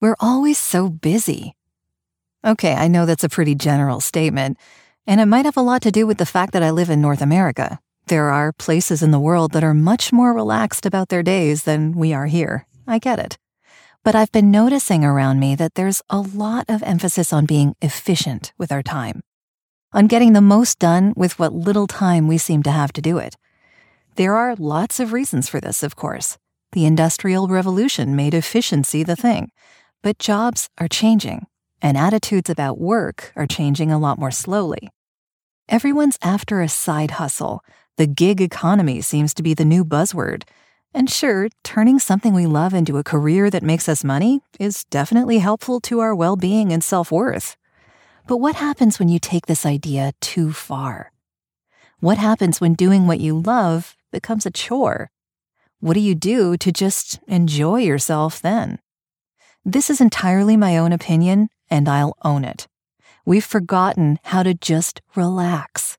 We're always so busy. Okay, I know that's a pretty general statement, and it might have a lot to do with the fact that I live in North America. There are places in the world that are much more relaxed about their days than we are here. I get it. But I've been noticing around me that there's a lot of emphasis on being efficient with our time, on getting the most done with what little time we seem to have to do it. There are lots of reasons for this, of course. The Industrial Revolution made efficiency the thing, but jobs are changing, and attitudes about work are changing a lot more slowly. Everyone's after a side hustle. The gig economy seems to be the new buzzword. And sure, turning something we love into a career that makes us money is definitely helpful to our well-being and self-worth. But what happens when you take this idea too far? What happens when doing what you love becomes a chore? What do you do to just enjoy yourself then? This is entirely my own opinion, and I'll own it. We've forgotten how to just relax.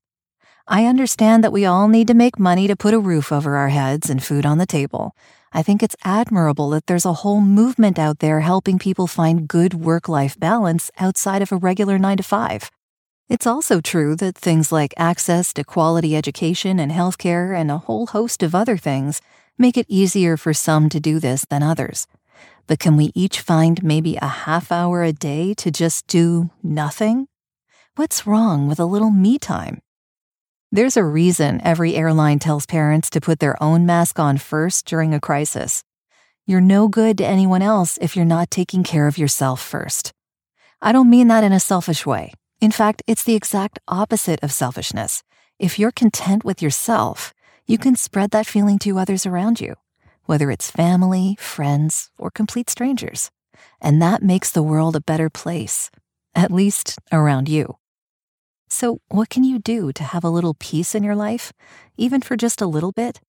I understand that we all need to make money to put a roof over our heads and food on the table. I think it's admirable that there's a whole movement out there helping people find good work-life balance outside of a regular 9-to-5. It's also true that things like access to quality education and healthcare and a whole host of other things make it easier for some to do this than others. But can we each find maybe a half hour a day to just do nothing? What's wrong with a little me time? There's a reason every airline tells parents to put their own mask on first during a crisis. You're no good to anyone else if you're not taking care of yourself first. I don't mean that in a selfish way. In fact, it's the exact opposite of selfishness. If you're content with yourself, you can spread that feeling to others around you, whether it's family, friends, or complete strangers. And that makes the world a better place, at least around you. So what can you do to have a little peace in your life, even for just a little bit?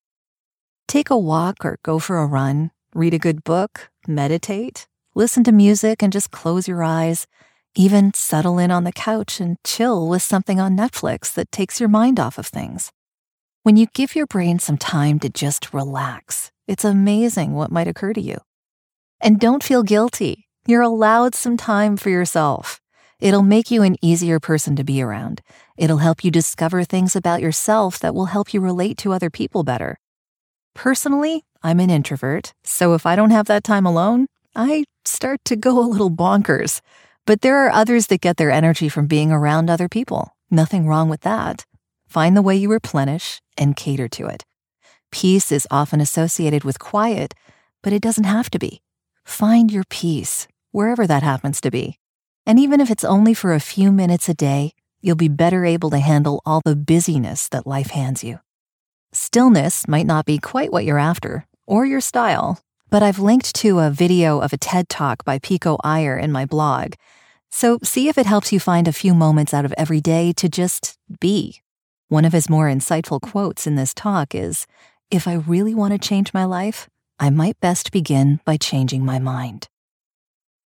Take a walk or go for a run, read a good book, meditate, listen to music and just close your eyes, even settle in on the couch and chill with something on Netflix that takes your mind off of things. When you give your brain some time to just relax, it's amazing what might occur to you. And don't feel guilty. You're allowed some time for yourself. It'll make you an easier person to be around. It'll help you discover things about yourself that will help you relate to other people better. Personally, I'm an introvert, so if I don't have that time alone, I start to go a little bonkers. But there are others that get their energy from being around other people. Nothing wrong with that. Find the way you replenish and cater to it. Peace is often associated with quiet, but it doesn't have to be. Find your peace, wherever that happens to be. And even if it's only for a few minutes a day, you'll be better able to handle all the busyness that life hands you. Stillness might not be quite what you're after, or your style, but I've linked to a video of a TED Talk by Pico Iyer in my blog, so see if it helps you find a few moments out of every day to just be. One of his more insightful quotes in this talk is, "If I really want to change my life, I might best begin by changing my mind."